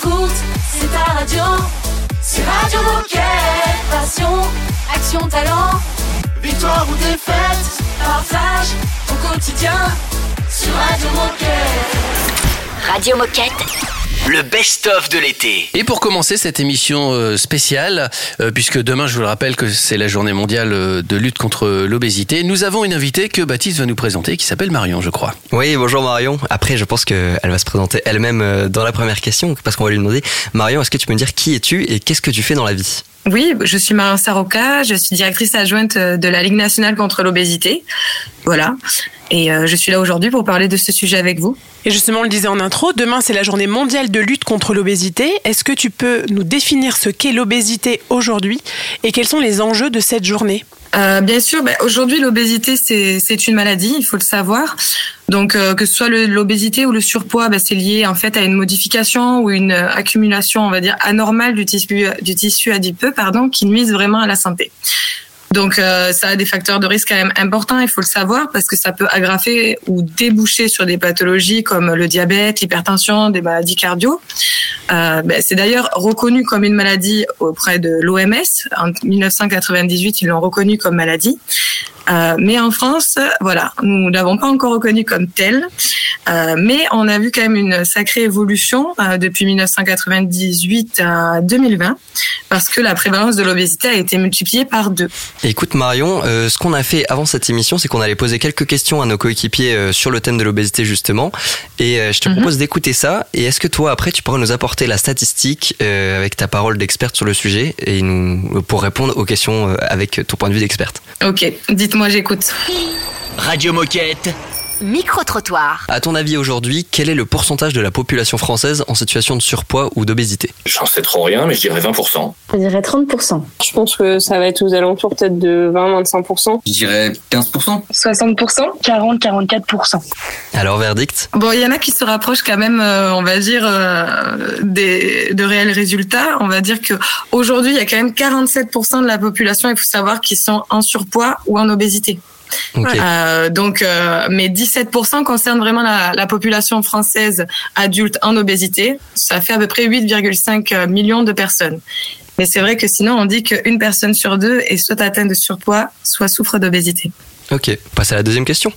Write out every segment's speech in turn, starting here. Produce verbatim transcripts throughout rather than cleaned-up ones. t'écoutes, c'est ta radio. C'est Radio Moquette. Passion, action, talent, victoire ou défaite, partage ton quotidien sur Radio Moquette. Radio Moquette, le best-of de l'été. Et pour commencer cette émission spéciale, puisque demain, je vous le rappelle que c'est la journée mondiale de lutte contre l'obésité, nous avons une invitée que Baptiste va nous présenter, qui s'appelle Marion, je crois. Oui, bonjour Marion. Après, je pense qu'elle va se présenter elle-même dans la première question, parce qu'on va lui demander, Marion, est-ce que tu peux me dire qui es-tu et qu'est-ce que tu fais dans la vie ? Oui, je suis Marine Saroca, je suis directrice adjointe de la Ligue nationale contre l'obésité. Voilà, et euh, je suis là aujourd'hui pour parler de ce sujet avec vous. Et justement, on le disait en intro, demain c'est la journée mondiale de lutte contre l'obésité. Est-ce que tu peux nous définir ce qu'est l'obésité aujourd'hui et quels sont les enjeux de cette journée ? Euh, bien sûr, bah, aujourd'hui l'obésité c'est, c'est une maladie, il faut le savoir. Donc euh, que ce soit le, l'obésité ou le surpoids, bah, c'est lié en fait à une modification ou une accumulation, on va dire, anormale du tissu, du tissu adipeux, pardon, qui nuise vraiment à la santé. Donc euh, ça a des facteurs de risque quand même importants, il faut le savoir, parce que ça peut aggraver ou déboucher sur des pathologies comme le diabète, l'hypertension, des maladies cardio. Euh, ben, c'est d'ailleurs reconnu comme une maladie auprès de l'O M S. En dix-neuf cent quatre-vingt-dix-huit, ils l'ont reconnu comme maladie. Euh, mais en France, voilà, nous ne l'avons pas encore reconnu comme telle. Euh, mais on a vu quand même une sacrée évolution euh, depuis dix-neuf cent quatre-vingt-dix-huit à deux mille vingt, parce que la prévalence de l'obésité a été multipliée par deux. Écoute Marion, euh, ce qu'on a fait avant cette émission, c'est qu'on allait poser quelques questions à nos coéquipiers euh, sur le thème de l'obésité justement. Et euh, je te mm-hmm. propose d'écouter ça. Et est-ce que toi, après, tu pourras nous apporter la statistique euh, avec ta parole d'experte sur le sujet et nous, pour répondre aux questions euh, avec ton point de vue d'experte. Ok, dites-moi, j'écoute. Radio Moquette. Micro-trottoir. À ton avis aujourd'hui, quel est le pourcentage de la population française en situation de surpoids ou d'obésité ? J'en sais trop rien, mais je dirais vingt pour cent. Je dirais trente pour cent. Je pense que ça va être aux alentours peut-être de vingt à vingt-cinq pour cent. Je dirais quinze pour cent. soixante pour cent. quarante à quarante-quatre pour cent. Alors, verdict ? Bon, il y en a qui se rapprochent quand même, euh, on va dire, euh, des, de réels résultats. On va dire qu'aujourd'hui, il y a quand même quarante-sept pour cent de la population, il faut savoir, qui sont en surpoids ou en obésité. Okay. Euh, donc, euh, mais dix-sept pour cent concerne vraiment la, la population française adulte en obésité. Ça fait à peu près huit virgule cinq millions de personnes. Mais c'est vrai que sinon, on dit qu'une personne sur deux est soit atteinte de surpoids, soit souffre d'obésité. Ok, passe à la deuxième question.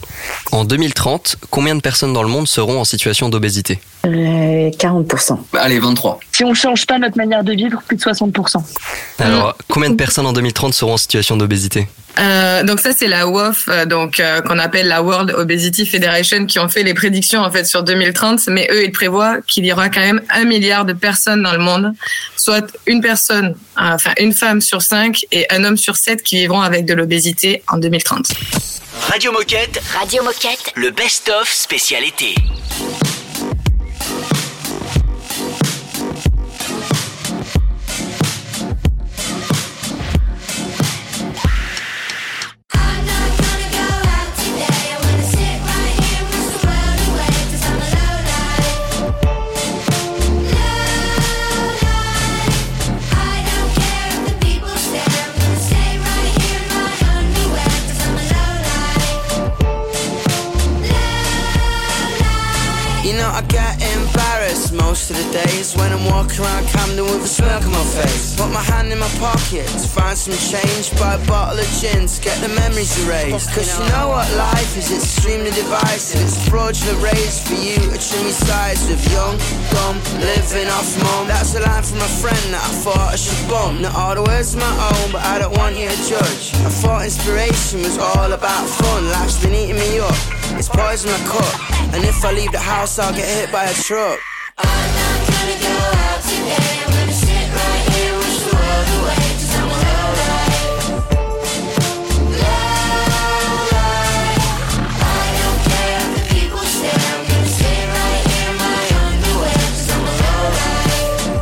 En deux mille trente, combien de personnes dans le monde seront en situation d'obésité ? euh, quarante pour cent. Allez, vingt-trois. Si on ne change pas notre manière de vivre, plus de soixante pour cent. Alors, mmh. combien de personnes en deux mille trente seront en situation d'obésité ? Euh, donc ça c'est la W O F, euh, donc euh, qu'on appelle la World Obesity Federation, qui ont fait les prédictions en fait sur deux mille trente, mais eux ils prévoient qu'il y aura quand même un milliard de personnes dans le monde, soit une personne, euh, enfin une femme sur cinq et un homme sur sept qui vivront avec de l'obésité en deux mille trente. Radio Moquette, Radio Moquette, le best-of spécial été. Most of the days when I'm walking around Camden with a smirk on my face, put my hand in my pocket to find some change, buy a bottle of gin to get the memories erased. Cause you know what life is, it's extremely divisive. It's fraudulent raised for you to trim your sides with young, dumb, living off mum. That's a line from a friend that I thought I should bump. Not all the words of my own, but I don't want you to judge. I thought inspiration was all about fun. Life's been eating me up, it's poison my cup. And if I leave the house I'll get hit by a truck. I'm not gonna go out today. I'm gonna sit right here, wish the world away, 'cause I'm alright, alright. I don't care if the people stare. I'm gonna sit right here in my underwear, 'cause I'm alright,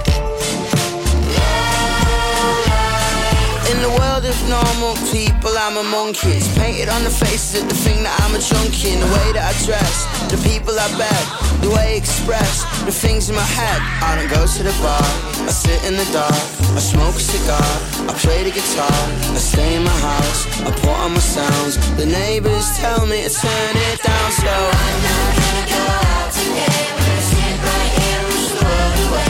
alright. In the world of normal people, I'm a monkey. It's painted on the faces of the thing that I'm a junkie. In the way that I dress, the people I beg, the way I express the things in my head. I don't go to the bar, I sit in the dark, I smoke a cigar, I play the guitar, I stay in my house, I put on my sounds. The neighbours tell me to turn it down, so I'm not gonna go out today. I'm gonna sit right here, wish the world away.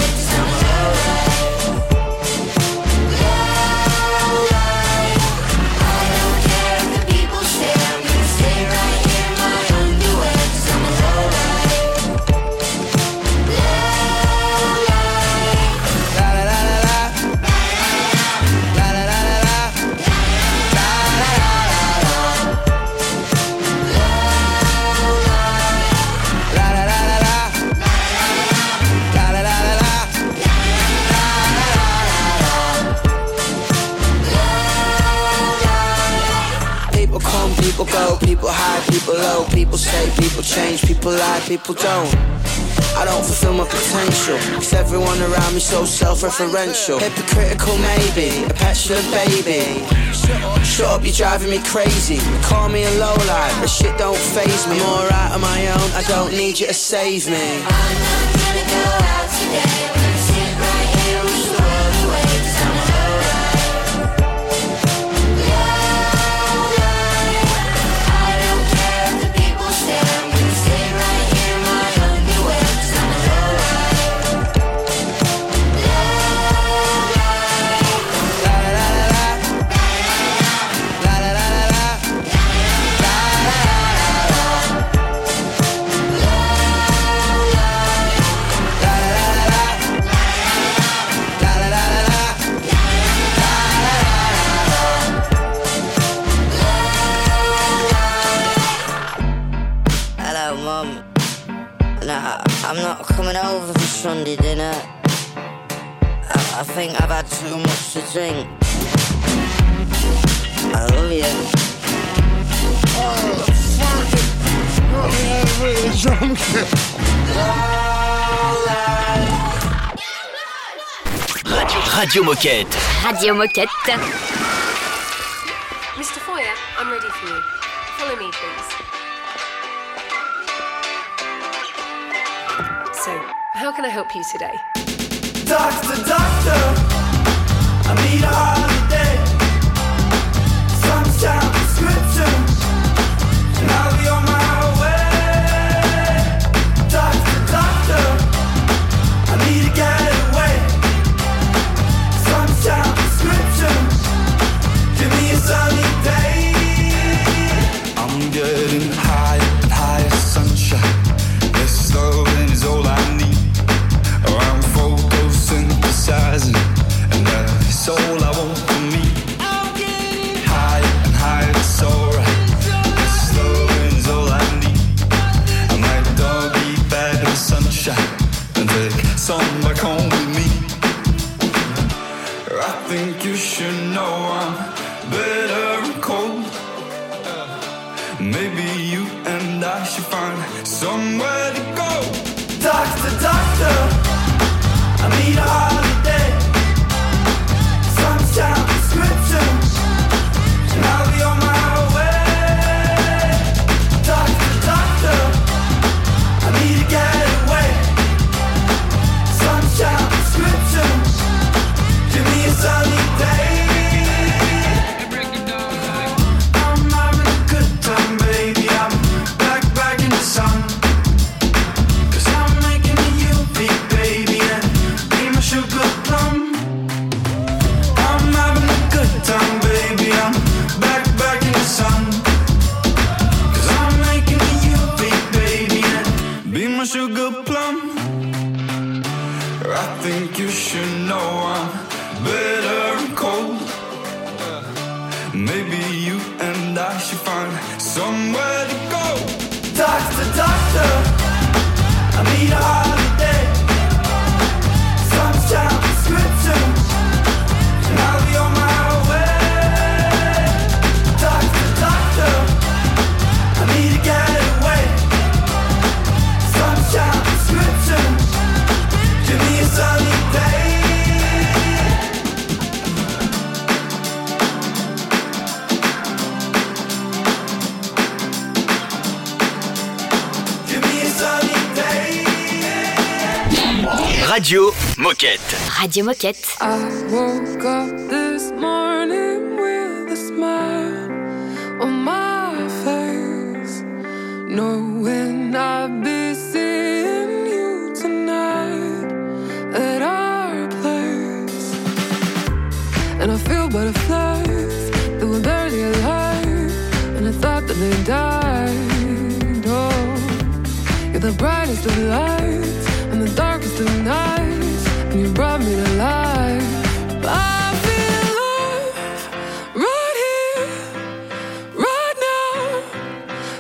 People go, people high, people low, people stay, people change, people lie, people don't. I don't fulfill my potential, cause everyone around me so self-referential. Hypocritical maybe, a petulant baby. Shut up, you're driving me crazy. Call me a lowlife, but shit don't faze me. I'm alright on my own, I don't need you to save me. I'm not gonna go out today, I'm gonna sit right here and scroll away, cause I'm alright. Low life, I don't care if the people stare, I'm gonna sit right here in my underwear, cause I'm alright. Low life, la la la la, la la la la, la la la la. I'm not coming over for Sunday dinner. I, I think I've had too much to drink. I love you. Oh, fuck it. I'm really drunk. Radio, Radio Moquette. Radio Moquette. Mister Foyer, I'm ready for you. Follow me, please. So, how can I help you today? Doctor, doctor, I need a holiday. Sunshine prescription, and I'll be on my way. Doctor, doctor, I need to get away. Sunshine prescription, give me a sunny day. I'm getting higher and higher, sunshine. This loving is all I need. Oh, I'm photosynthesizing, and that's all I want for me. Higher and higher, it's alright. This loving is all I need. I might dog eat bad in the sunshine and take some back home with me. I think you should know I'm bitter and cold. Maybe you and I should find somewhere to go. Doctor, doctor, I need a holiday. Sunshine prescription, and I'll be on my way. Doctor, doctor, I need to get away. Sunshine prescription, give me a sunny day. Radio Moquette. Radio Moquette. I woke up this morning with a smile on my face, knowing I'd be seeing you tonight at our place. And I feel butterflies that were barely alive, and I thought that they died. Oh, you're the brightest of lights and the darkest of nights, and you brought me to life. I feel love right here, right now,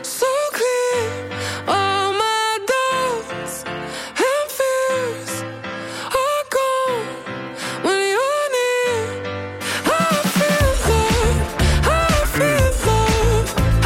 so clear. All my doubts and fears are gone when you're near. I feel love, I feel love, I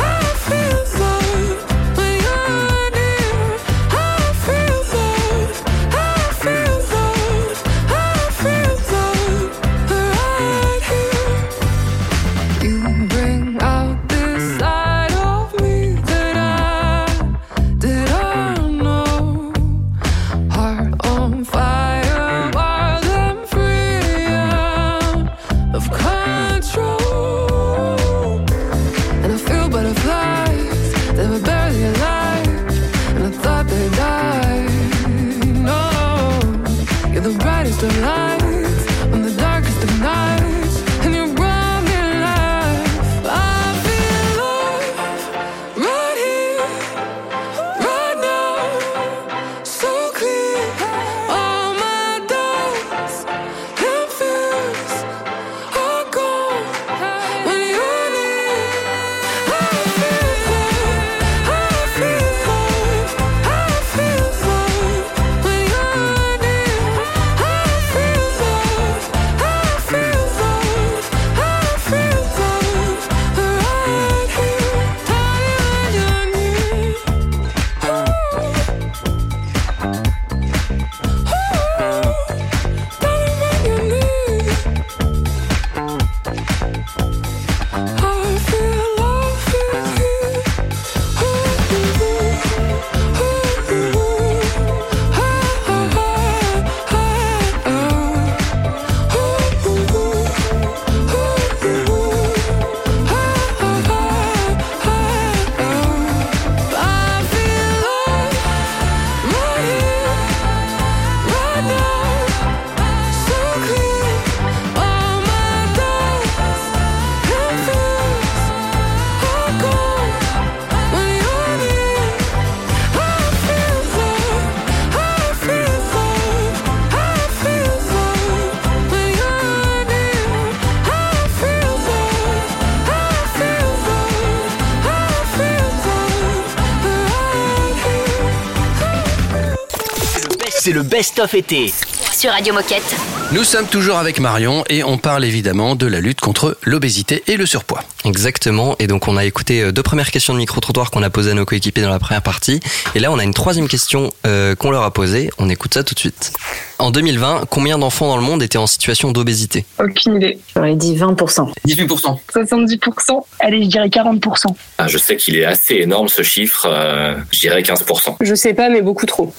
C'est le best-of été sur Radio Moquette. Nous sommes toujours avec Marion et on parle évidemment de la lutte contre l'obésité et le surpoids. Exactement, et donc on a écouté deux premières questions de micro-trottoir qu'on a posées à nos coéquipiers dans la première partie. Et là on a une troisième question euh, qu'on leur a posée, on écoute ça tout de suite. En deux mille vingt, combien d'enfants dans le monde étaient en situation d'obésité ? Aucune idée. J'aurais dit vingt pour cent. dix-huit pour cent. soixante-dix pour cent. Allez, je dirais quarante pour cent. Ah, je sais qu'il est assez énorme ce chiffre, euh, je dirais quinze pour cent. Je sais pas mais beaucoup trop.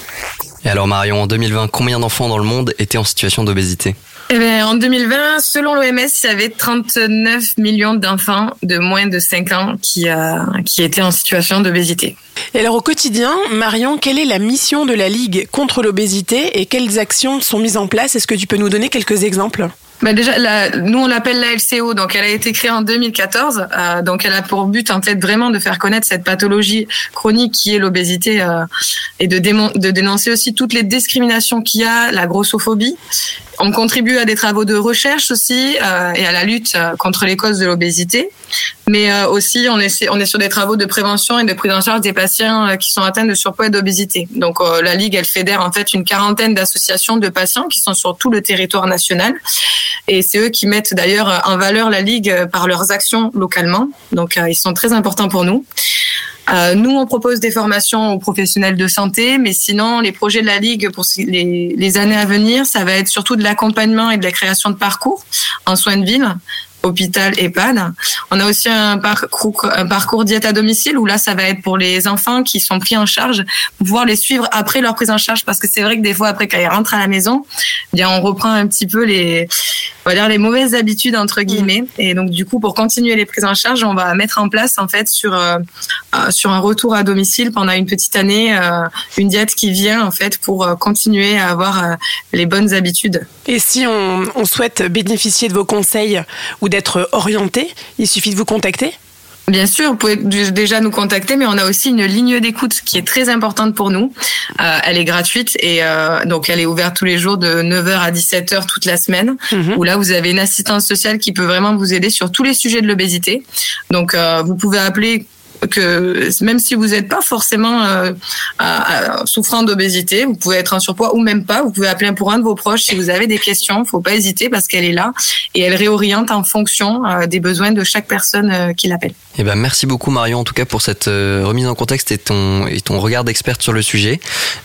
Et alors Marion, en deux mille vingt, combien d'enfants dans le monde étaient en situation d'obésité ? Eh bien, en deux mille vingt, selon l'O M S, il y avait trente-neuf millions d'enfants de moins de cinq ans qui, euh, qui étaient en situation d'obésité. Et alors au quotidien, Marion, quelle est la mission de la Ligue contre l'obésité et quelles actions sont mises en place ? Est-ce que tu peux nous donner quelques exemples ? Bah déjà, la, nous on l'appelle la L C O, donc elle a été créée en deux mille quatorze, euh, donc elle a pour but en fait vraiment de faire connaître cette pathologie chronique qui est l'obésité euh, et de, démon- de dénoncer aussi toutes les discriminations qu'il y a, la grossophobie. On contribue à des travaux de recherche aussi euh, et à la lutte contre les causes de l'obésité, mais euh, aussi on est, on est sur des travaux de prévention et de prise en charge des patients euh, qui sont atteints de surpoids et d'obésité. Donc euh, la Ligue elle fédère en fait une quarantaine d'associations de patients qui sont sur tout le territoire national. Et c'est eux qui mettent d'ailleurs en valeur la Ligue par leurs actions localement. Donc, euh, ils sont très importants pour nous. Euh, nous, on propose des formations aux professionnels de santé, mais sinon, les projets de la Ligue pour les, les années à venir, ça va être surtout de l'accompagnement et de la création de parcours en soins de ville, hôpital, EHPAD. On a aussi un parcours, un parcours diète à domicile où là, ça va être pour les enfants qui sont pris en charge, pouvoir les suivre après leur prise en charge, parce que c'est vrai que des fois, après, quand ils rentrent à la maison, eh bien, on reprend un petit peu les, on va dire les mauvaises habitudes entre guillemets. Et donc, du coup, pour continuer les prises en charge, on va mettre en place, en fait, sur, euh, sur un retour à domicile pendant une petite année, euh, une diète qui vient, en fait, pour continuer à avoir euh, les bonnes habitudes. Et si on, on souhaite bénéficier de vos conseils ou d'être orienté, il suffit de vous contacter ? Bien sûr, vous pouvez déjà nous contacter, mais on a aussi une ligne d'écoute qui est très importante pour nous. Euh, elle est gratuite et euh, donc elle est ouverte tous les jours de neuf heures à dix-sept heures toute la semaine, mmh. où là vous avez une assistance sociale qui peut vraiment vous aider sur tous les sujets de l'obésité. Donc euh, vous pouvez appeler, que même si vous n'êtes pas forcément euh, à, à, souffrant d'obésité, vous pouvez être en surpoids ou même pas, vous pouvez appeler pour un de vos proches si vous avez des questions. Il ne faut pas hésiter parce qu'elle est là et elle réoriente en fonction euh, des besoins de chaque personne euh, qui l'appelle. Eh ben, merci beaucoup Marion en tout cas pour cette euh, remise en contexte et ton, et ton regard d'experte sur le sujet.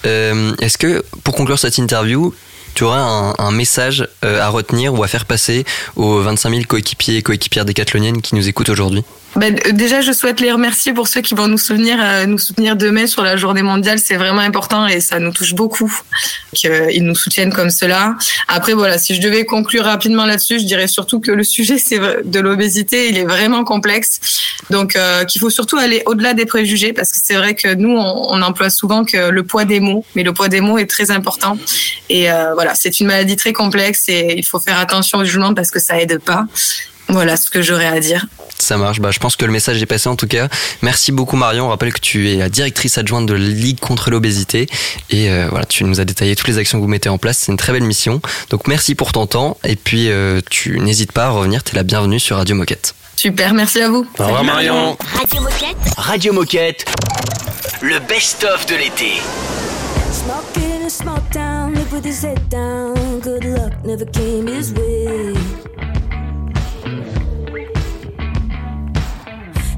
Euh, est-ce que pour conclure cette interview, tu aurais un, un message euh, à retenir ou à faire passer aux vingt-cinq mille coéquipiers et coéquipières décathloniennes qui nous écoutent aujourd'hui ? Ben, déjà, je souhaite les remercier pour ceux qui vont nous soutenir, euh, nous soutenir demain sur la journée mondiale. C'est vraiment important et ça nous touche beaucoup qu'ils nous soutiennent comme cela. Après, voilà, si je devais conclure rapidement là-dessus, je dirais surtout que le sujet c'est de l'obésité, il est vraiment complexe. Donc, euh, qu'il faut surtout aller au-delà des préjugés parce que c'est vrai que nous, on, on emploie souvent que le poids des mots, mais le poids des mots est très important. Et euh, voilà, c'est une maladie très complexe et il faut faire attention au jugement parce que ça aide pas. Voilà ce que j'aurais à dire. Ça marche, bah, je pense que le message est passé en tout cas. Merci beaucoup Marion, on rappelle que tu es la directrice adjointe de la Ligue contre l'obésité et euh, voilà, tu nous as détaillé toutes les actions que vous mettez en place, c'est une très belle mission. Donc merci pour ton temps et puis euh, tu n'hésites pas à revenir, t'es la bienvenue sur Radio Moquette. Super, merci à vous. Au revoir Marion. Radio Moquette. Radio Moquette, le best-of de l'été. Smoking a small town, he put his head down, good luck never came his way.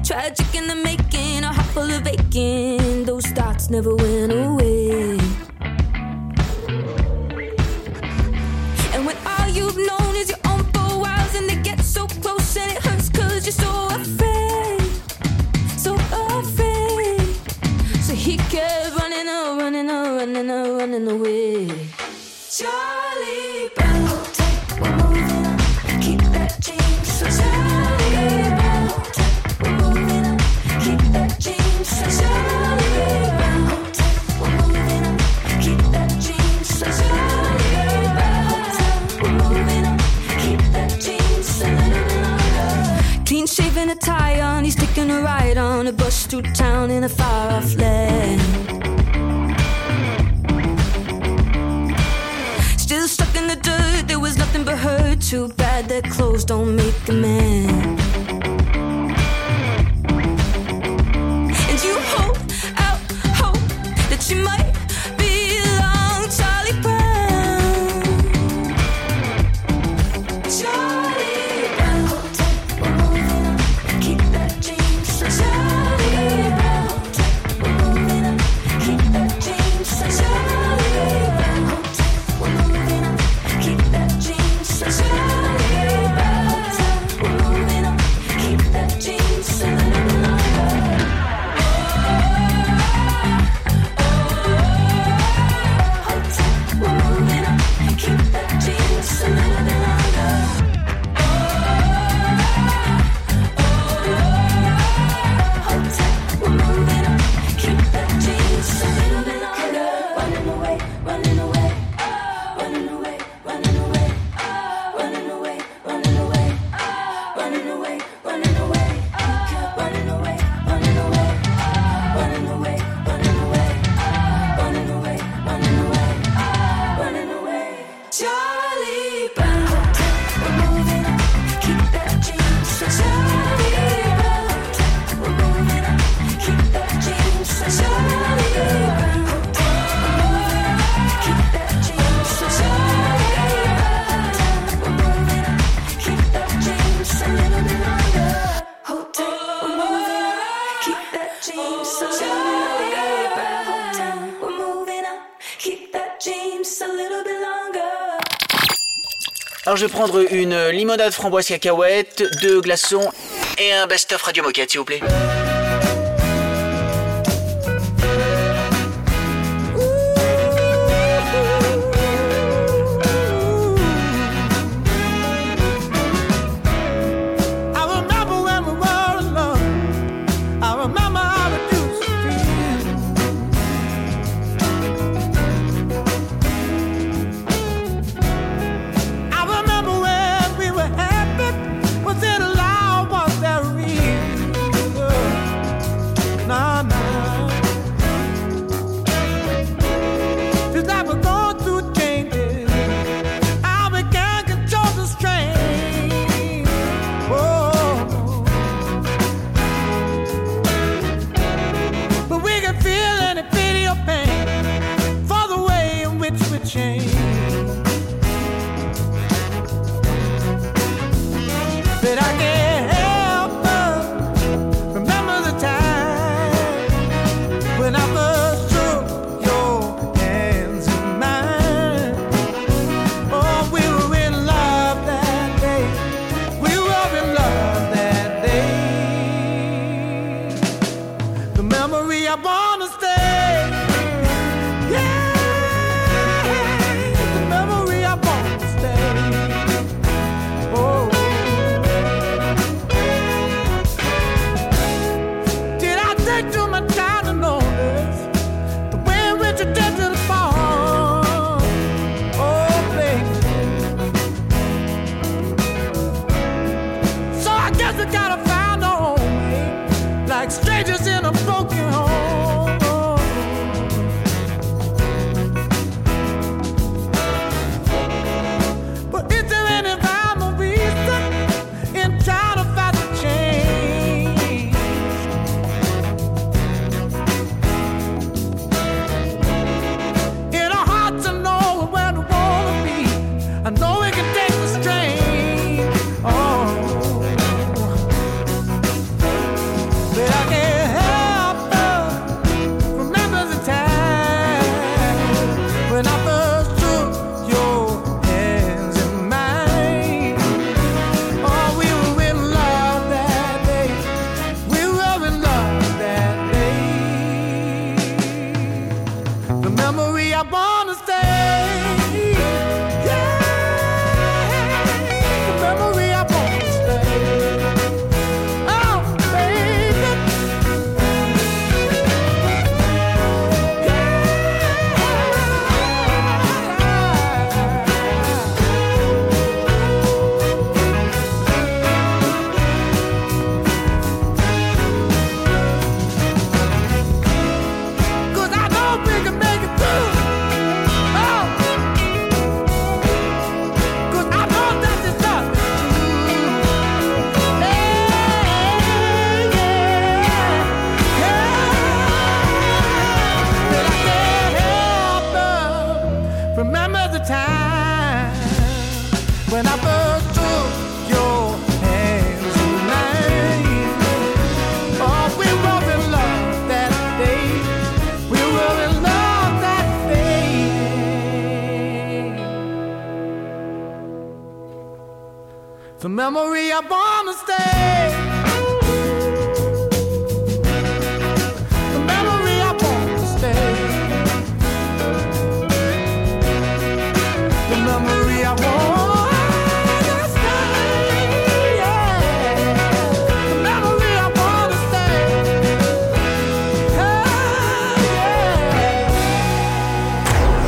Tragic in the making, a heart full of aching. Those thoughts never went away. And when all you've known is your own four walls, and they get so close and it hurts cause you're so afraid, so afraid. So he kept running, oh, running, oh, running, oh, running away. Charlie Brown, take one more minute, keep that change. So Charlie Brown, keep that change, so Charlie Brown. Hotel, we're moving on. Keep that change, so Charlie Brown. Hotel, we're moving on. Keep that change, so Charlie. Clean shaven, a tie on, he's taking a ride on a bus through town in a far off land. Still stuck in the dirt, there was nothing but hurt. Too bad that clothes don't make a man. You hold out hope that you might belong, Charlie. Alors je vais prendre une limonade framboise cacahuète, deux glaçons et un best-of Radio Moquette s'il vous plaît. The memory I wanna stay.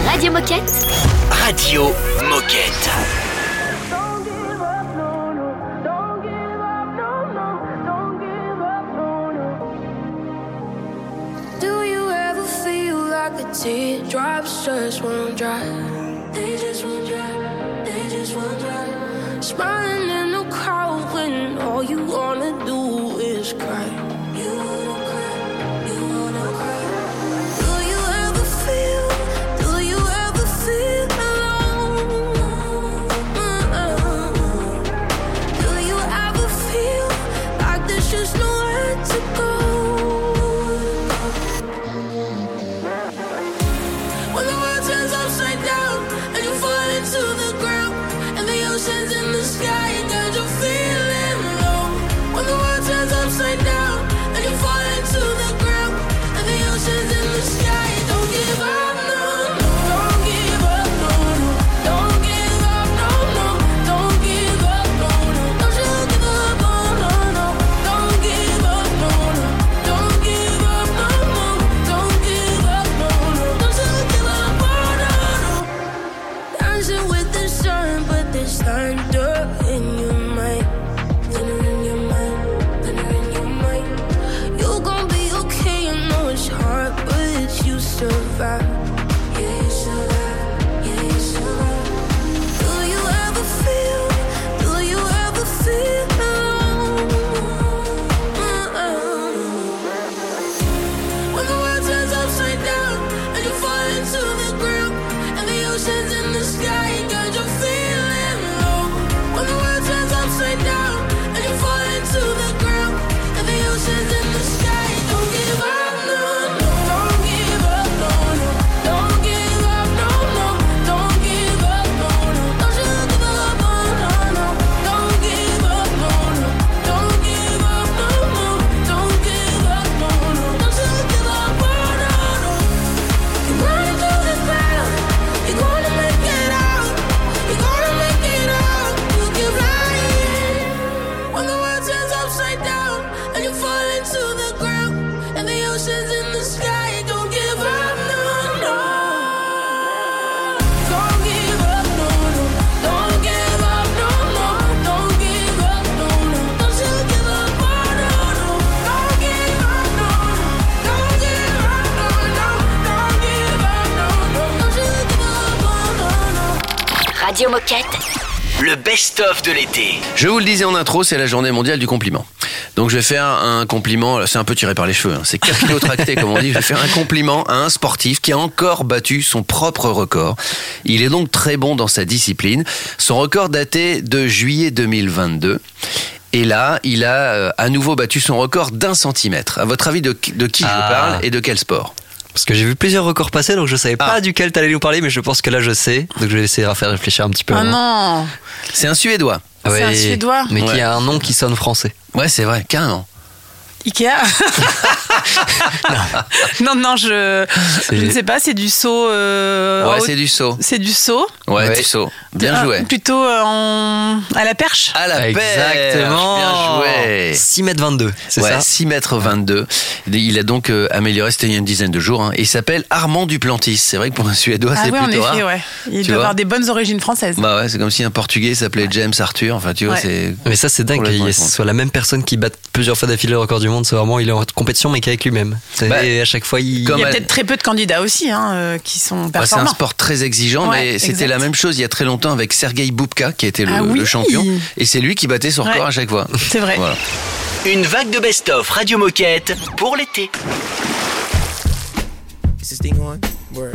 Radio Moquette. Radio Moquette. Teardrops just won't dry. They just won't dry. They just won't dry. Smiling in the crowd when all you wanna do is cry. You wanna cry. You wanna cry. Do you ever feel? Do you ever feel alone? Mm-hmm. Do you ever feel like there's just nowhere to go? Radio Moquette, le best-of de l'été. Je vous le disais en intro, c'est la journée mondiale du compliment. Donc je vais faire un compliment, c'est un peu tiré par les cheveux, hein. C'est capillotracté comme on dit. Je vais faire un compliment à un sportif qui a encore battu son propre record. Il est donc très bon dans sa discipline. Son record datait de juillet deux mille vingt-deux. Et là, il a à nouveau battu son record d'un centimètre. À votre avis, de qui, de qui ah. je parle et de quel sport ? Parce que j'ai vu plusieurs records passer, donc je savais pas ah. duquel t'allais nous parler, mais je pense que là je sais. Donc je vais essayer de faire réfléchir un petit peu. Ah non. C'est un Suédois. C'est ouais, un Suédois. Mais ouais. qui a un nom qui sonne français. Ouais, c'est vrai, carrément. Ikea. non. non, non, je, je ne sais pas, c'est du saut. Euh, ouais, haute... c'est du saut. C'est du saut. Ouais, ouais. du saut. Bien joué. Ah, plutôt euh, en... à la perche. À la Exactement. perche. Bien joué. six mètres vingt-deux, c'est ouais, ça six mètres vingt-deux. Il a donc euh, amélioré, c'était il y a une dizaine de jours. Hein. Il s'appelle Armand Duplantis. C'est vrai que pour un Suédois, ah c'est ouais, plutôt en effet, rare. Ouais. Il tu doit avoir des bonnes origines françaises. Bah ouais, c'est comme si un Portugais s'appelait ouais. James Arthur. Enfin, tu vois, ouais. c'est. Mais ça, c'est dingue qu'il soit la même personne qui batte plusieurs fois d'affilée le record du monde. C'est vraiment, il est en compétition mais qu'avec lui-même. Bah, et à chaque fois, il, il y a à... peut-être très peu de candidats aussi hein, euh, qui sont performants. Bah, c'est un sport très exigeant, ouais, mais exact. C'était la même chose il y a très longtemps avec Sergei Boubka qui était le, ah oui. le champion, et c'est lui qui battait son record ouais. à chaque fois. C'est vrai. Voilà. Une vague de best-of Radio Moquette pour l'été. Is this thing on? Word.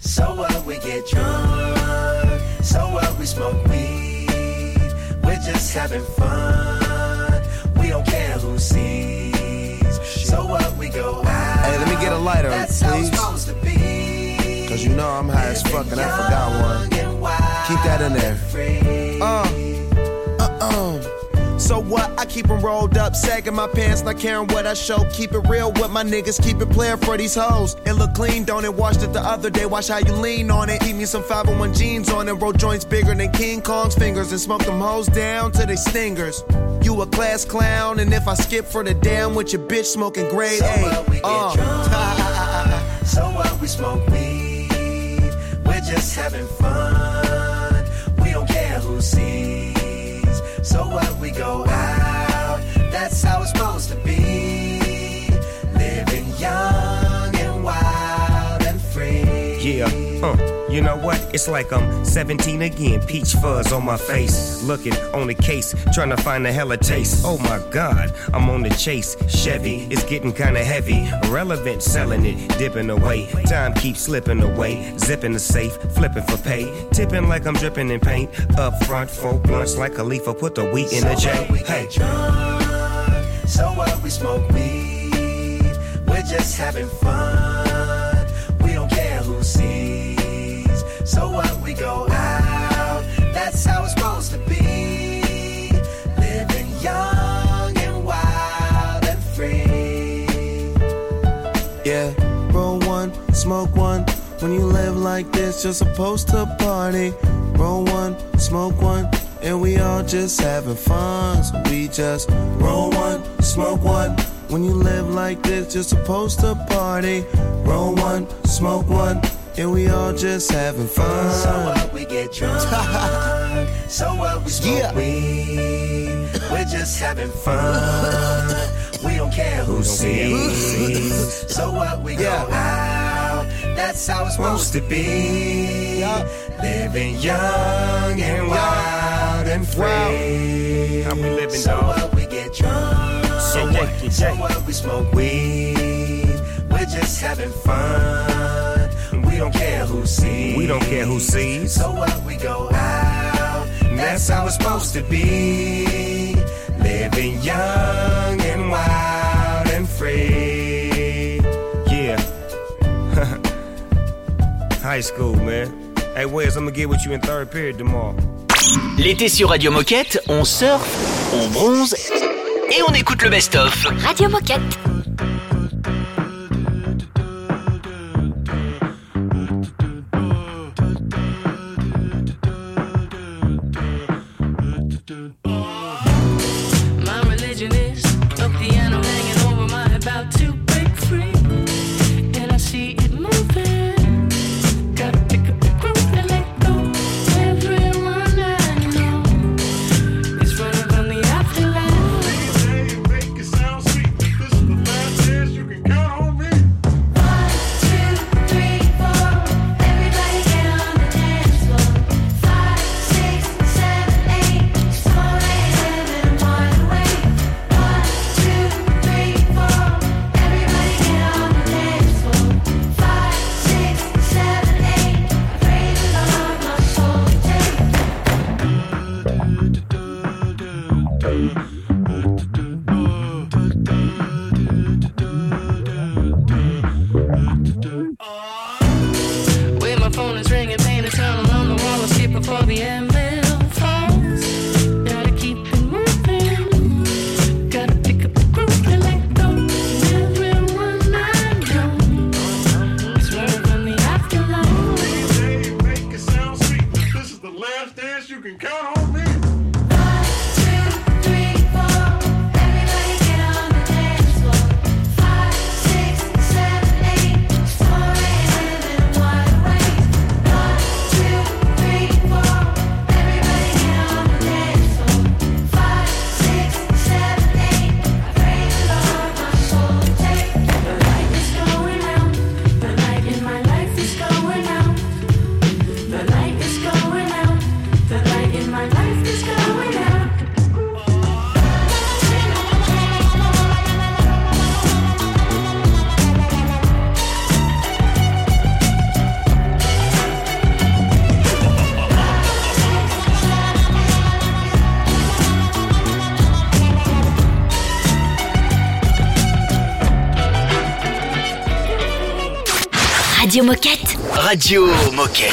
So what we get drunk, so what we smoke weed, we're just having fun. We don't care who sees. So what we go out. Hey, let me get a lighter, that's please. How it's supposed to be. Cause you know I'm high as fuck and I forgot one. Keep that in there. Uh, uh-uh. So what? I keep them rolled up, sagging my pants, not caring what I show. Keep it real with my niggas, keep it playing for these hoes. It look clean, don't it? Washed it the other day, watch how you lean on it. Eat me some five oh one jeans on and roll joints bigger than King Kong's fingers. And smoke them hoes down to they stingers. You a class clown, and if I skip for the damn with your bitch smoking grade A. So what we get uh. drunk, so what we smoke weed, we're just having fun, we don't care who sees. So what we go out, that's how it's supposed to be, living young and wild and free. Yeah, uh. You know what? It's like I'm seventeen again. Peach fuzz on my face. Looking on the case. Trying to find a hella taste. Oh my God. I'm on the chase. Chevy. It's getting kinda heavy. Irrelevant. Selling it. Dipping away. Time keeps slipping away. Zipping the safe. Flipping for pay. Tipping like I'm dripping in paint. Up front. Four blunts like a leaf. I put the wheat in the J. So what we get drunk. So what we smoke weed. We're just having fun. We don't care who sees. So what we go out, that's how it's supposed to be, living young and wild and free. Yeah, roll one, smoke one, when you live like this, you're supposed to party. Roll one, smoke one, and we all just having fun, so we just roll one, smoke one. When you live like this, you're supposed to party. Roll one, smoke one. And we all just having fun. So what we get drunk. So what we smoke yeah. weed. We're just having fun. We don't care who sees. So what we yeah. go out. That's how it's supposed to be. Yeah. Living young and wild and free. How we living, so dog. What we get drunk. So what we, so what we smoke weed. We're just having fun. We don't care who sees. We don't care who sees. So what we go out, that's how it's supposed to be. Living young and wild and free. Yeah. High school, man. Hey, Wes, I'm gonna get with you in third period tomorrow. L'été sur Radio Moquette, on surfe, on bronze et on écoute le best-of. Radio Moquette. Radio Moquette. Radio Moquette.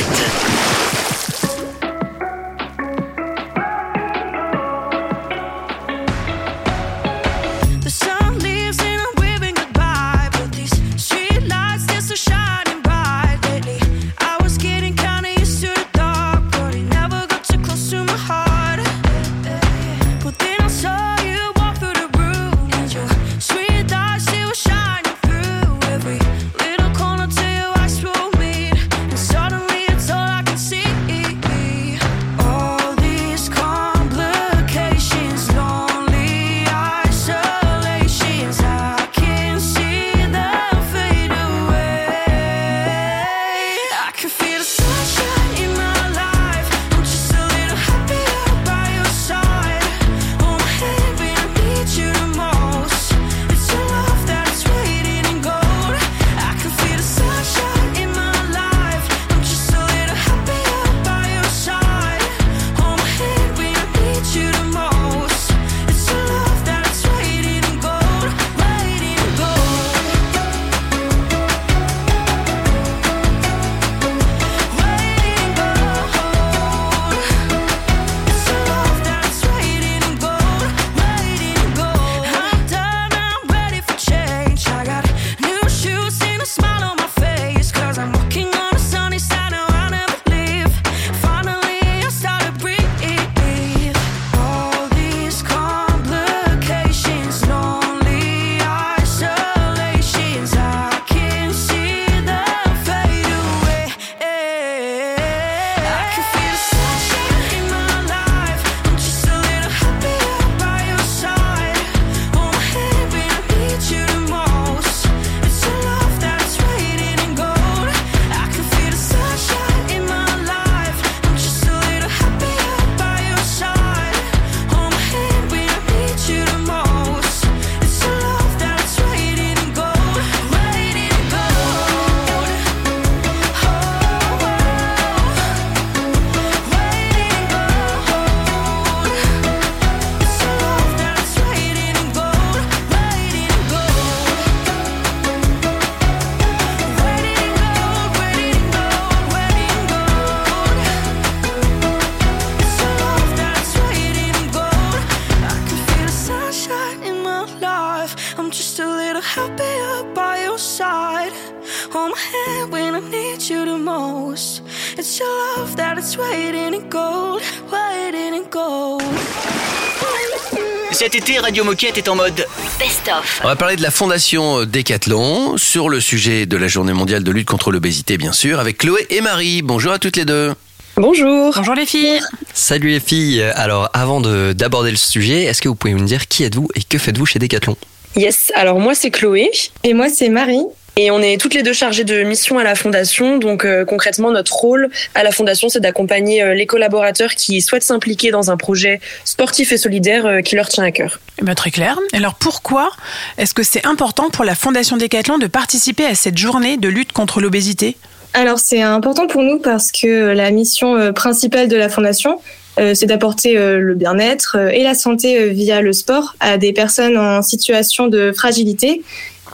Cet été, Radio Moquette est en mode best-of. On va parler de la Fondation Decathlon sur le sujet de la Journée mondiale de lutte contre l'obésité, bien sûr, avec Chloé et Marie. Bonjour à toutes les deux. Bonjour. Bonjour les filles. Salut les filles. Alors, avant de, d'aborder le sujet, est-ce que vous pouvez nous dire qui êtes-vous et que faites-vous chez Decathlon ? Yes, alors moi c'est Chloé et moi c'est Marie. Et on est toutes les deux chargées de mission à la Fondation. Donc euh, concrètement, notre rôle à la Fondation, c'est d'accompagner euh, les collaborateurs qui souhaitent s'impliquer dans un projet sportif et solidaire euh, qui leur tient à cœur. Eh bien, très clair. Alors pourquoi est-ce que c'est important pour la Fondation Decathlon de participer à cette journée de lutte contre l'obésité ? Alors c'est important pour nous parce que la mission euh, principale de la Fondation, euh, c'est d'apporter euh, le bien-être euh, et la santé euh, via le sport à des personnes en situation de fragilité.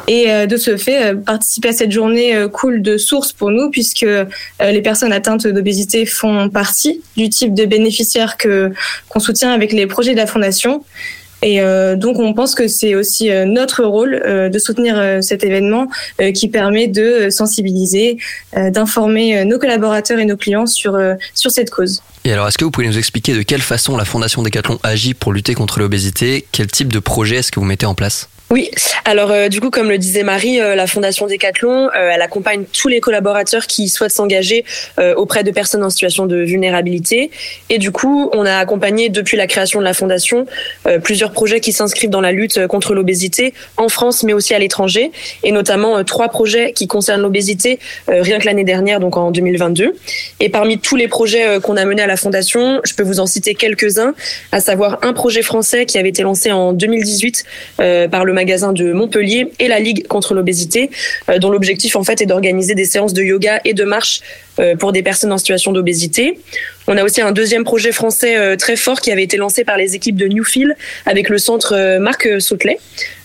Et de ce fait, participer à cette journée coule de source pour nous, puisque les personnes atteintes d'obésité font partie du type de bénéficiaires que, qu'on soutient avec les projets de la Fondation. Et donc, on pense que c'est aussi notre rôle de soutenir cet événement qui permet de sensibiliser, d'informer nos collaborateurs et nos clients sur, sur cette cause. Et alors, est-ce que vous pouvez nous expliquer de quelle façon la Fondation Decathlon agit pour lutter contre l'obésité ? Quel type de projet est-ce que vous mettez en place ? Oui, alors euh, du coup, comme le disait Marie, euh, la Fondation Decathlon, euh, elle accompagne tous les collaborateurs qui souhaitent s'engager euh, auprès de personnes en situation de vulnérabilité. Et du coup, on a accompagné depuis la création de la Fondation euh, plusieurs projets qui s'inscrivent dans la lutte contre l'obésité en France, mais aussi à l'étranger, et notamment euh, trois projets qui concernent l'obésité euh, rien que l'année dernière, donc en deux mille vingt-deux. Et parmi tous les projets euh, qu'on a menés à la Fondation, je peux vous en citer quelques-uns, à savoir un projet français qui avait été lancé en deux mille dix-huit euh, par le magasin de Montpellier et la Ligue contre l'obésité, euh, dont l'objectif en fait est d'organiser des séances de yoga et de marche euh, pour des personnes en situation d'obésité. On a aussi un deuxième projet français euh, très fort qui avait été lancé par les équipes de Newfield avec le centre euh, Marc Sautelet,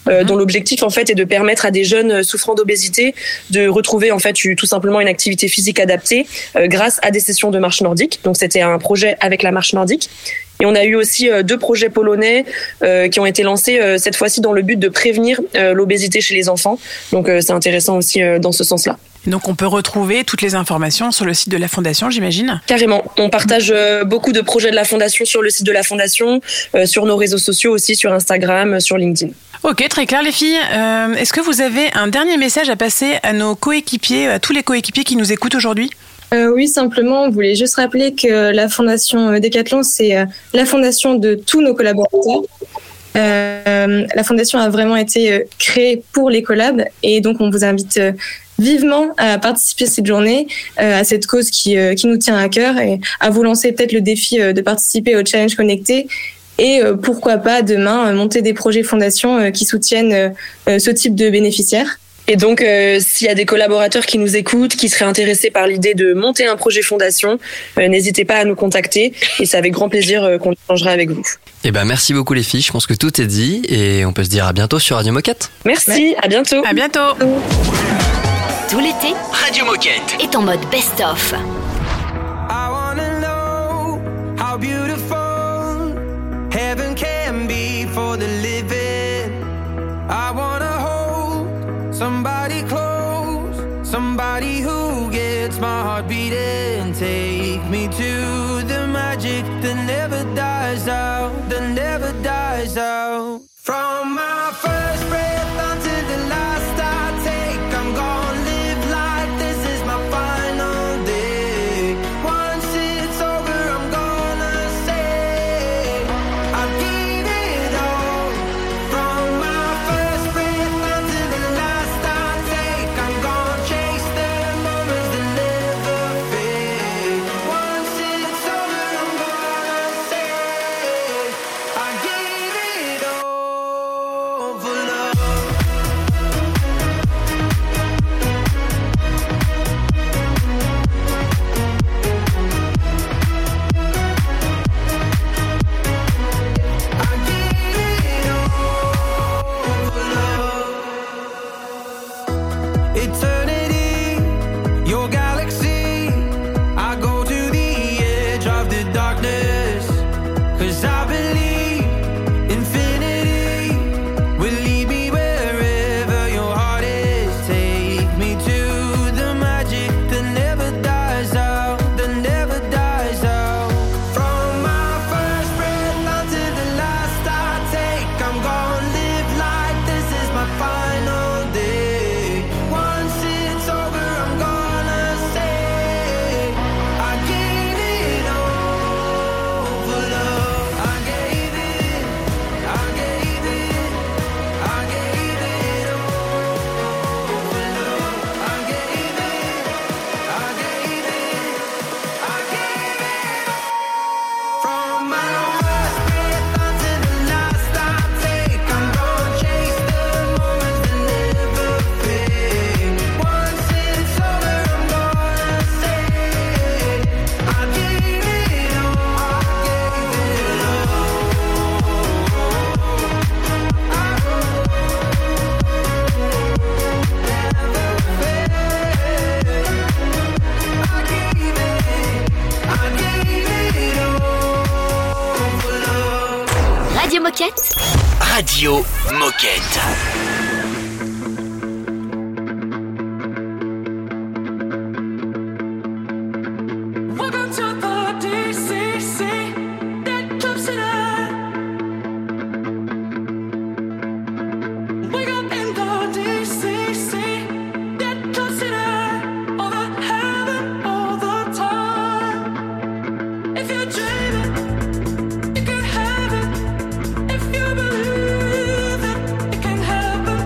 euh, mm-hmm. dont l'objectif en fait est de permettre à des jeunes souffrant d'obésité de retrouver en fait tout simplement une activité physique adaptée euh, grâce à des sessions de marche nordique. Donc c'était un projet avec la marche nordique. Et on a eu aussi deux projets polonais qui ont été lancés cette fois-ci dans le but de prévenir l'obésité chez les enfants. Donc c'est intéressant aussi dans ce sens-là. Donc on peut retrouver toutes les informations sur le site de la Fondation, j'imagine ? Carrément. On partage beaucoup de projets de la Fondation sur le site de la Fondation, sur nos réseaux sociaux aussi, sur Instagram, sur LinkedIn. Ok, très clair les filles. Euh, est-ce que vous avez un dernier message à passer à nos coéquipiers, à tous les coéquipiers qui nous écoutent aujourd'hui ? Euh, oui, simplement, on voulait juste rappeler que la Fondation Decathlon, c'est la fondation de tous nos collaborateurs. Euh, la fondation a vraiment été créée pour les collabs et donc on vous invite vivement à participer à cette journée, à cette cause qui, qui nous tient à cœur et à vous lancer peut-être le défi de participer au Challenge Connecté et pourquoi pas demain monter des projets fondations qui soutiennent ce type de bénéficiaires. Et donc, euh, s'il y a des collaborateurs qui nous écoutent, qui seraient intéressés par l'idée de monter un projet fondation, euh, n'hésitez pas à nous contacter et c'est avec grand plaisir euh, qu'on échangera avec vous. Eh ben, merci beaucoup les filles, je pense que tout est dit et on peut se dire à bientôt sur Radio Moquette. Merci, ouais. À bientôt. À bientôt. Tout l'été, Radio Moquette est en mode best-of. I wanna know how beautiful heaven can be for the living. I wanna somebody close, somebody who gets my heart beating. Take me to the magic that never dies out, that never dies out. From my first breath until the last I take, I'm gonna live like this is my final day. Once it's over, I'm gonna say I gave it all. From my first breath until the last Radio Moquette. Welcome to the D C C that clubs it up. Wake up in the D C C that clubs it up. All the heaven, all the time. If you're dreaming. You can have it if you believe it. It can happen.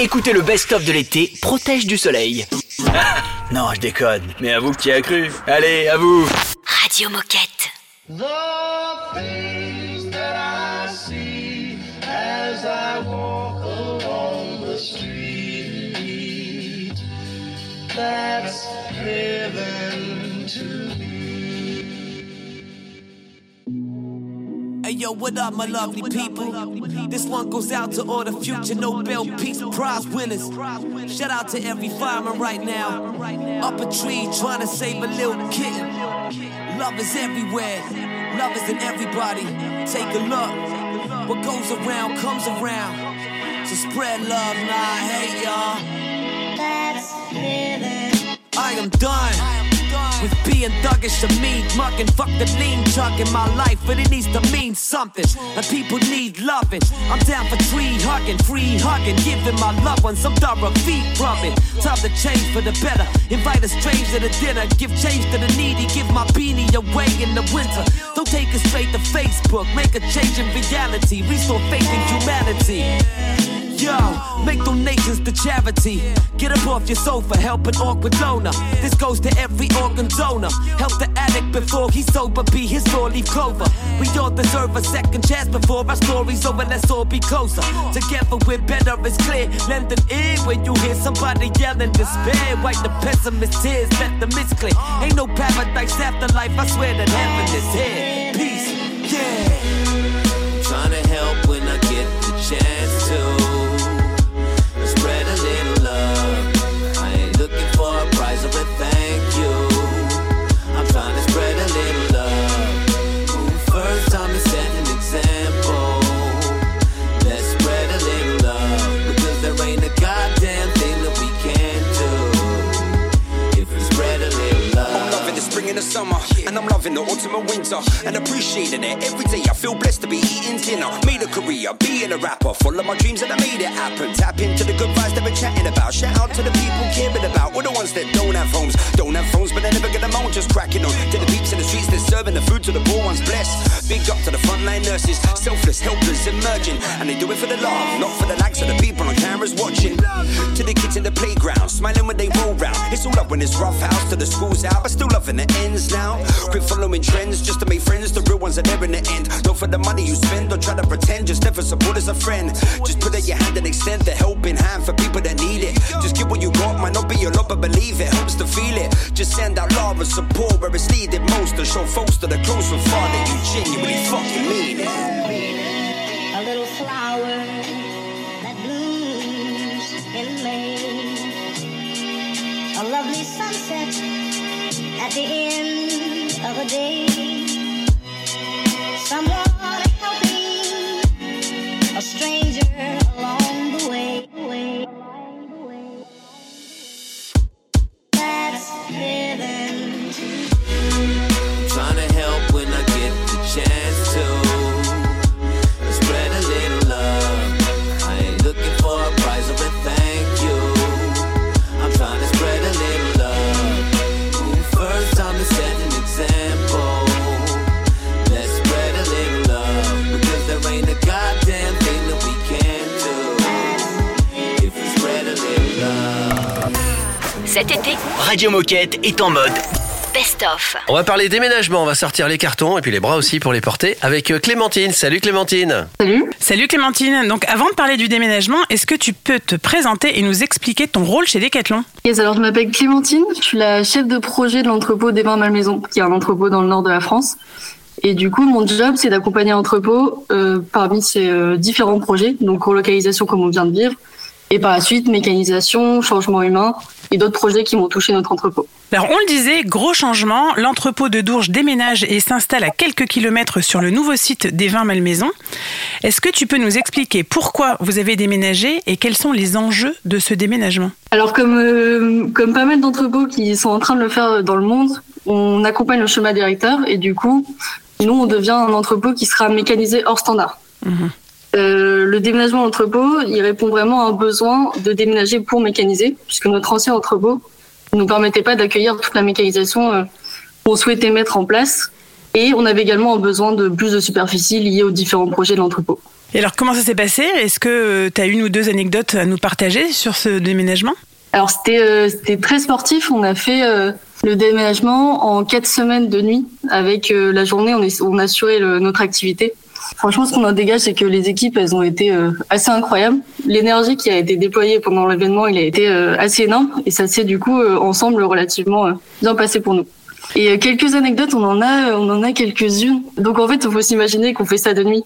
Écoutez le best-of de l'été, protège du soleil. Ah, non, je déconne, mais à vous qui a cru. Allez, à vous. Radio Moquette. The things that I see as I walk along the street, that's given to me. Hey yo, what up my lovely people? This one goes out to all the future Nobel Peace Prize winners. Shout out to every farmer right now. Up a tree trying to save a little kitten. Love is everywhere. Love is in everybody. Take a look. What goes around comes around. So spread love, nah, hey y'all. That's it. I am done with being thuggish and mean mucking, fuck the lean chuck in my life, but it needs to mean something, and people need loving. I'm down for tree hugging, free hugging, giving my loved ones some thorough feet rubbing. Time to change for the better, invite a stranger to dinner, give change to the needy, give my beanie away in the winter. Don't take us straight to Facebook, make a change in reality, restore faith in humanity. Yo, make donations to charity. Get up off your sofa, help an awkward loner. This goes to every organ donor. Help the addict before he's sober, be his four-leaf clover. We all deserve a second chance before our story's over. Let's all be closer. Together we're better, it's clear. Lend an ear when you hear somebody yelling despair. Wipe the pessimist tears, let the mist clear. Ain't no paradise afterlife, I swear that heaven is here. Peace, yeah. Trying to help when I get the chance to. Summer, and I'm loving the autumn and winter and appreciating it every day. I feel blessed to be eating dinner. Made a career, being a rapper, full of my dreams and I made it happen. Tap into the good vibes they've been chatting about. Shout out to the people caring about, all the ones that don't have homes. Don't have phones, but they never get them on. Just cracking on to the peeps in the streets, they're serving the food to the poor ones. Blessed, big up to the frontline nurses. Selfless, helpless, emerging. And they do it for the love, not for the likes of the people on cameras watching. To the kids in the playground, smiling when they roll round. It's all up when it's rough house, to the school's out, but still loving the end. Now, quit following trends just to make friends. The real ones are there in the end. Not for the money you spend, don't try to pretend. Just never support as a friend. Just put out your hand and extend the helping hand for people that need it. Just give what you got, might not be your lot, but believe it helps to feel it. Just send out love and support where it's needed most, and show folks to the close and far that you genuinely fucking mean it. A little flower that blooms in May, a lovely sunset at the end of a day, someone helping a stranger along the way. That's given to me. I'm trying to help when I get the chance to spread a little love. I ain't looking for a prize or a thank you. I'm trying to spread a little. First time to set an example. Let's spread a little love, because there ain't a goddamn thing that we can't do if we spread a little love. Cet été, Radio Moquette est en mode best of. On va parler déménagement, on va sortir les cartons et puis les bras aussi pour les porter avec Clémentine. Salut Clémentine. Salut. Salut Clémentine. Donc avant de parler du déménagement, est-ce que tu peux te présenter et nous expliquer ton rôle chez Decathlon ? Yes, alors je m'appelle Clémentine, je suis la chef de projet de l'entrepôt Des Vins Malmaison, qui est un entrepôt dans le nord de la France. Et du coup, mon job, c'est d'accompagner l'entrepôt euh, parmi ces euh, différents projets, donc relocalisation comme on vient de vivre, et par la suite, mécanisation, changement humain et d'autres projets qui vont toucher notre entrepôt. Alors, on le disait, gros changement. L'entrepôt de Dourges déménage et s'installe à quelques kilomètres sur le nouveau site des Vins Malmaison. Est-ce que tu peux nous expliquer pourquoi vous avez déménagé et quels sont les enjeux de ce déménagement ? Alors, comme, euh, comme pas mal d'entrepôts qui sont en train de le faire dans le monde, on accompagne le chemin directeur et du coup, nous, on devient un entrepôt qui sera mécanisé hors standard. Mmh. Euh, le déménagement d'entrepôt, il répond vraiment à un besoin de déménager pour mécaniser, puisque notre ancien entrepôt ne nous permettait pas d'accueillir toute la mécanisation euh, qu'on souhaitait mettre en place. Et on avait également un besoin de plus de superficie liée aux différents projets de l'entrepôt. Et alors, comment ça s'est passé ? Est-ce que tu as une ou deux anecdotes à nous partager sur ce déménagement ? Alors, c'était, euh, c'était très sportif. On a fait euh, le déménagement en quatre semaines de nuit. Avec euh, la journée, on, est, on assurait le, notre activité. Franchement, ce qu'on en dégage, c'est que les équipes, elles ont été euh, assez incroyables. L'énergie qui a été déployée pendant l'événement, il a été euh, assez énorme. Et ça s'est du coup, euh, ensemble, relativement euh, bien passé pour nous. Et euh, quelques anecdotes, on en a, on en a quelques-unes. Donc en fait, il faut s'imaginer qu'on fait ça de nuit.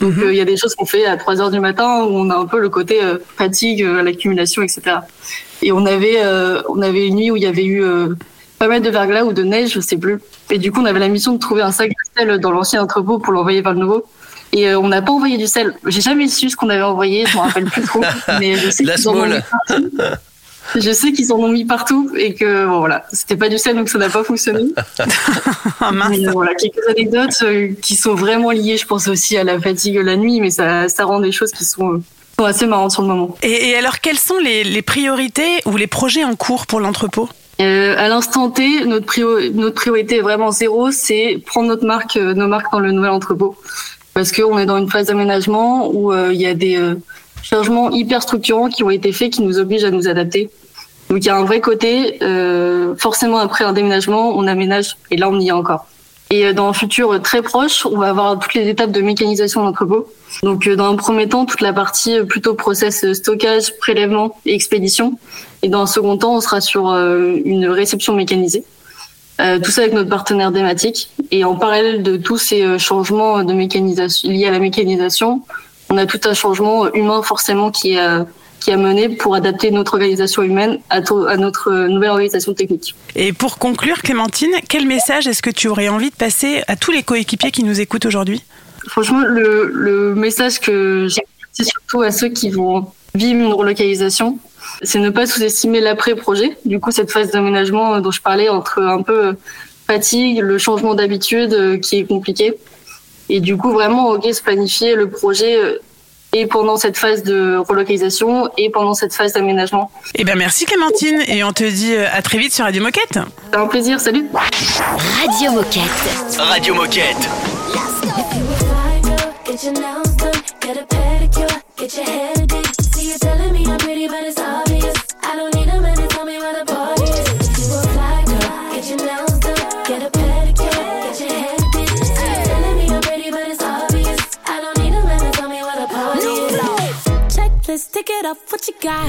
Donc il mm-hmm. euh, y a des choses qu'on fait à trois heures du matin, où on a un peu le côté euh, fatigue, euh, l'accumulation, et cetera. Et on avait, euh, on avait une nuit où il y avait eu... Euh, pas mal de verglas ou de neige, je sais plus. Et du coup, on avait la mission de trouver un sac de sel dans l'ancien entrepôt pour l'envoyer vers le nouveau. Et euh, on n'a pas envoyé du sel. J'ai jamais su ce qu'on avait envoyé, je m'en rappelle plus trop. Mais je sais, qu'ils en ont mis partout. je sais qu'ils en ont mis partout et que bon voilà, c'était pas du sel donc ça n'a pas fonctionné. mais, voilà, quelques anecdotes euh, qui sont vraiment liées, je pense aussi à la fatigue la nuit, mais ça, ça rend des choses qui sont, euh, sont assez marrantes sur le moment. Et, et alors, quelles sont les, les priorités ou les projets en cours pour l'entrepôt ? Euh, à l'instant T, notre, priori- notre priorité est vraiment zéro, c'est prendre notre marque, euh, nos marques dans le nouvel entrepôt. Parce qu'on est dans une phase d'aménagement où il euh, y a des euh, changements hyper structurants qui ont été faits, qui nous obligent à nous adapter. Donc il y a un vrai côté, euh, forcément après un déménagement, on aménage, et là on y est encore. Et dans un futur très proche, on va avoir toutes les étapes de mécanisation de l'entrepôt. Donc, dans un premier temps, toute la partie plutôt process stockage, prélèvement et expédition. Et dans un second temps, on sera sur une réception mécanisée. Euh, tout ça avec notre partenaire Dématique. Et en parallèle de tous ces changements de mécanisation, liés à la mécanisation, on a tout un changement humain forcément qui est qui a mené pour adapter notre organisation humaine à, tôt, à notre nouvelle organisation technique. Et pour conclure, Clémentine, quel message est-ce que tu aurais envie de passer à tous les coéquipiers qui nous écoutent aujourd'hui ? Franchement, le, le message que j'ai, c'est surtout à ceux qui vont vivre une relocalisation, c'est ne pas sous-estimer l'après-projet. Du coup, cette phase d'aménagement dont je parlais, entre un peu fatigue, le changement d'habitude qui est compliqué, et du coup, vraiment, ok, se planifier le projet et pendant cette phase de relocalisation et pendant cette phase d'aménagement. Eh bien, merci Clémentine et on te dit à très vite sur Radio Moquette. C'est un plaisir, salut. Radio Moquette. Radio Moquette. Stick it up, what you got?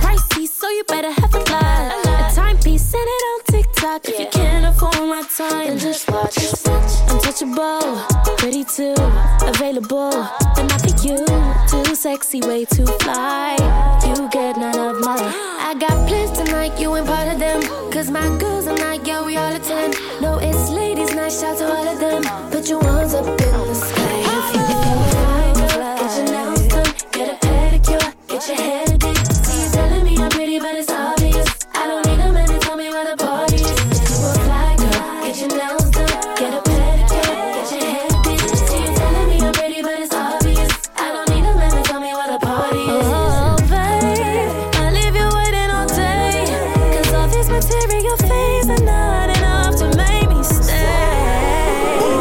Pricey, so you better have a lot. A timepiece, and it on TikTok. Yeah. If you can't afford my time, and just watch. Just watch. Untouchable, pretty too, available, and not for you. Too sexy, way too fly. You get none of mine. I got plans tonight, you ain't part of them. Cause my girls are like, yeah, we all attend. No, it's ladies' night, shout to all of them. Put your arms up in the sky. If you fly, fly, get your nails done, get a pedicure. Get your hair did. See you telling me I'm pretty, but it's obvious. I don't need a man to tell me where the party is. You a fly girl, get your nails done, get a pedicure, get your hair did. See you telling me I'm pretty, but it's obvious. I don't need a man to tell me where the party is. Oh, babe, I leave you waiting all day. Cause all these material things are not enough to make me stay.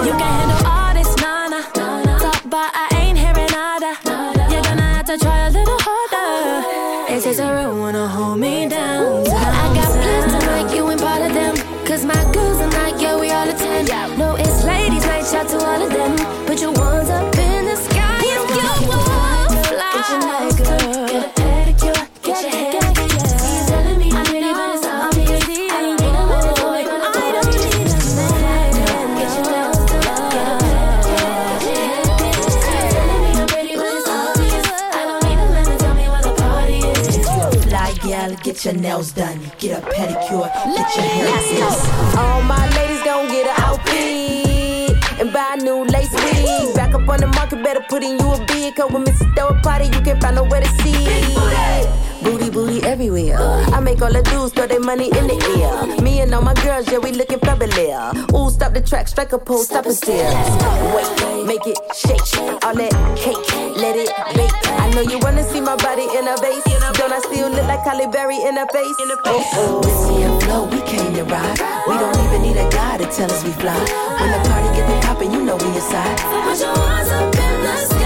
You can handle all this, nana. Talk about I ain't hearing nada. You're gonna have to try a little harder. It's just a room, wanna hold me down. I got plans tonight, you ain't part of them. Cause my girls are like, yeah, we all attend. No, it's ladies' night, shout to all of them. Put your ones up in the sky. You won't fly. Get your night, girl. Get a pedicure, get, get your hair. See you telling me I'm pretty, but it's obvious. I don't need a man, I don't need a man. Get your nails done, get a nail, get your nails done, get a pedicure, get your hair done. All my ladies gon' get an outfit and buy a new lace wig. Back up on the market, better put in you a bid, 'cause when Missus throw a party, you can't find nowhere to see. Booty, booty everywhere. I make all the dudes throw their money in the air. Me and all my girls, yeah, we looking fabulous. Ooh, stop the track, strike a pose, stop and stare. Wait, make it shake, all that cake, let it bake. I know you wanna see my body in a vase. Don't I still look like Halle Berry in a face? Oh, oh, flow, we came to ride. We don't even need a guy to tell us we fly. When the party get the poppin', you know we inside. Put your arms up in the sky.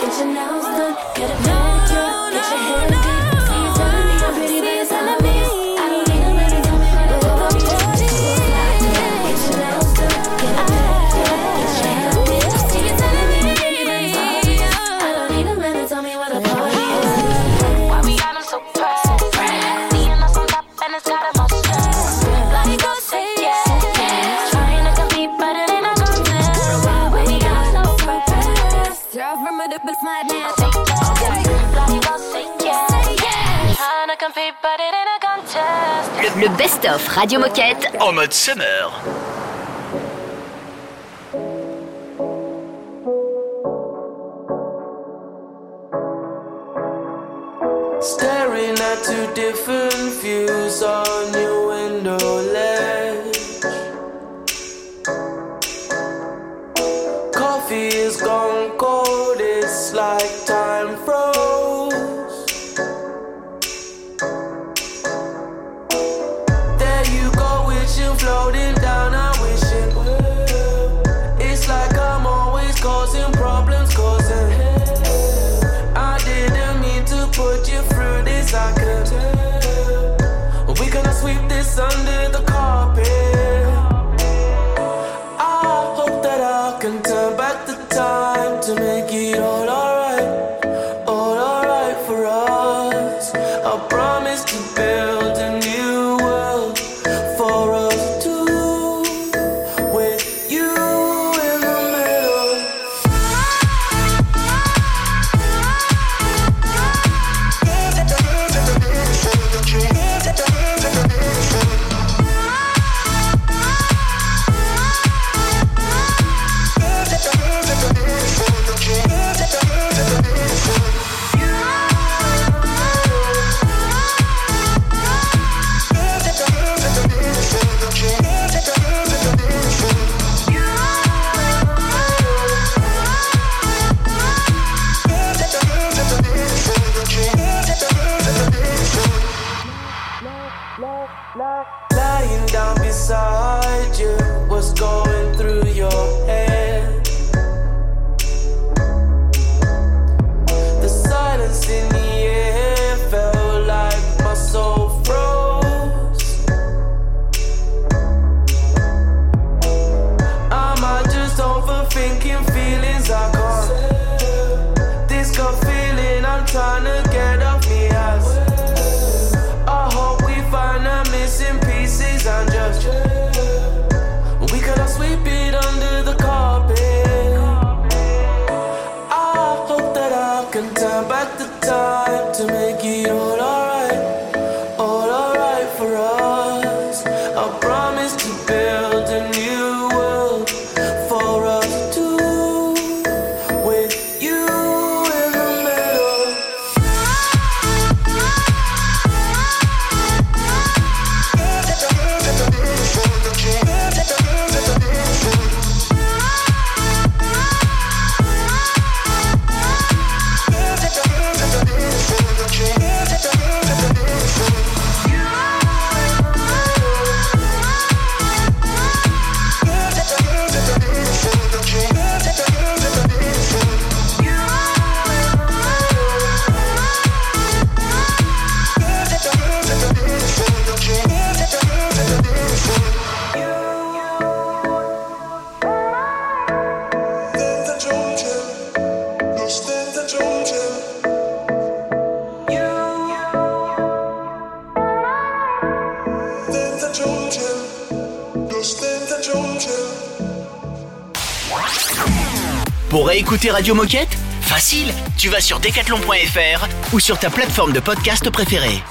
Get your nails done, get a pedicure, no, get your hair no, done. See you telling me how pretty this all I miss. I don't need nobody tell me that the love is just like that. Get your nails done, get a pedicure, get your hair done. See you telling me that everybody's always young. I don't need a man to tell me what a boy is. Why we got them so fast? Seeing us on top and it's got us all stressed. Bloody go say yes, trying to compete better than I gon' test. Why we got so fast? Drop from a double. Le, le best-of Radio Moquette en mode summer. Staring at two different views on your window ledge. Coffee is gone cold, it's like time froze. Floating down, I wish it would. It's like I'm always causing problems, causing hell. I didn't mean to put you through this, I could tell. We gonna sweep this under the carpet. I hope that I can turn back the time to make it all alright, all alright for us. I promise to build a new world for us. Écoutez Radio Moquette, Facile, tu vas sur decathlon point f r ou sur ta plateforme de podcast préférée.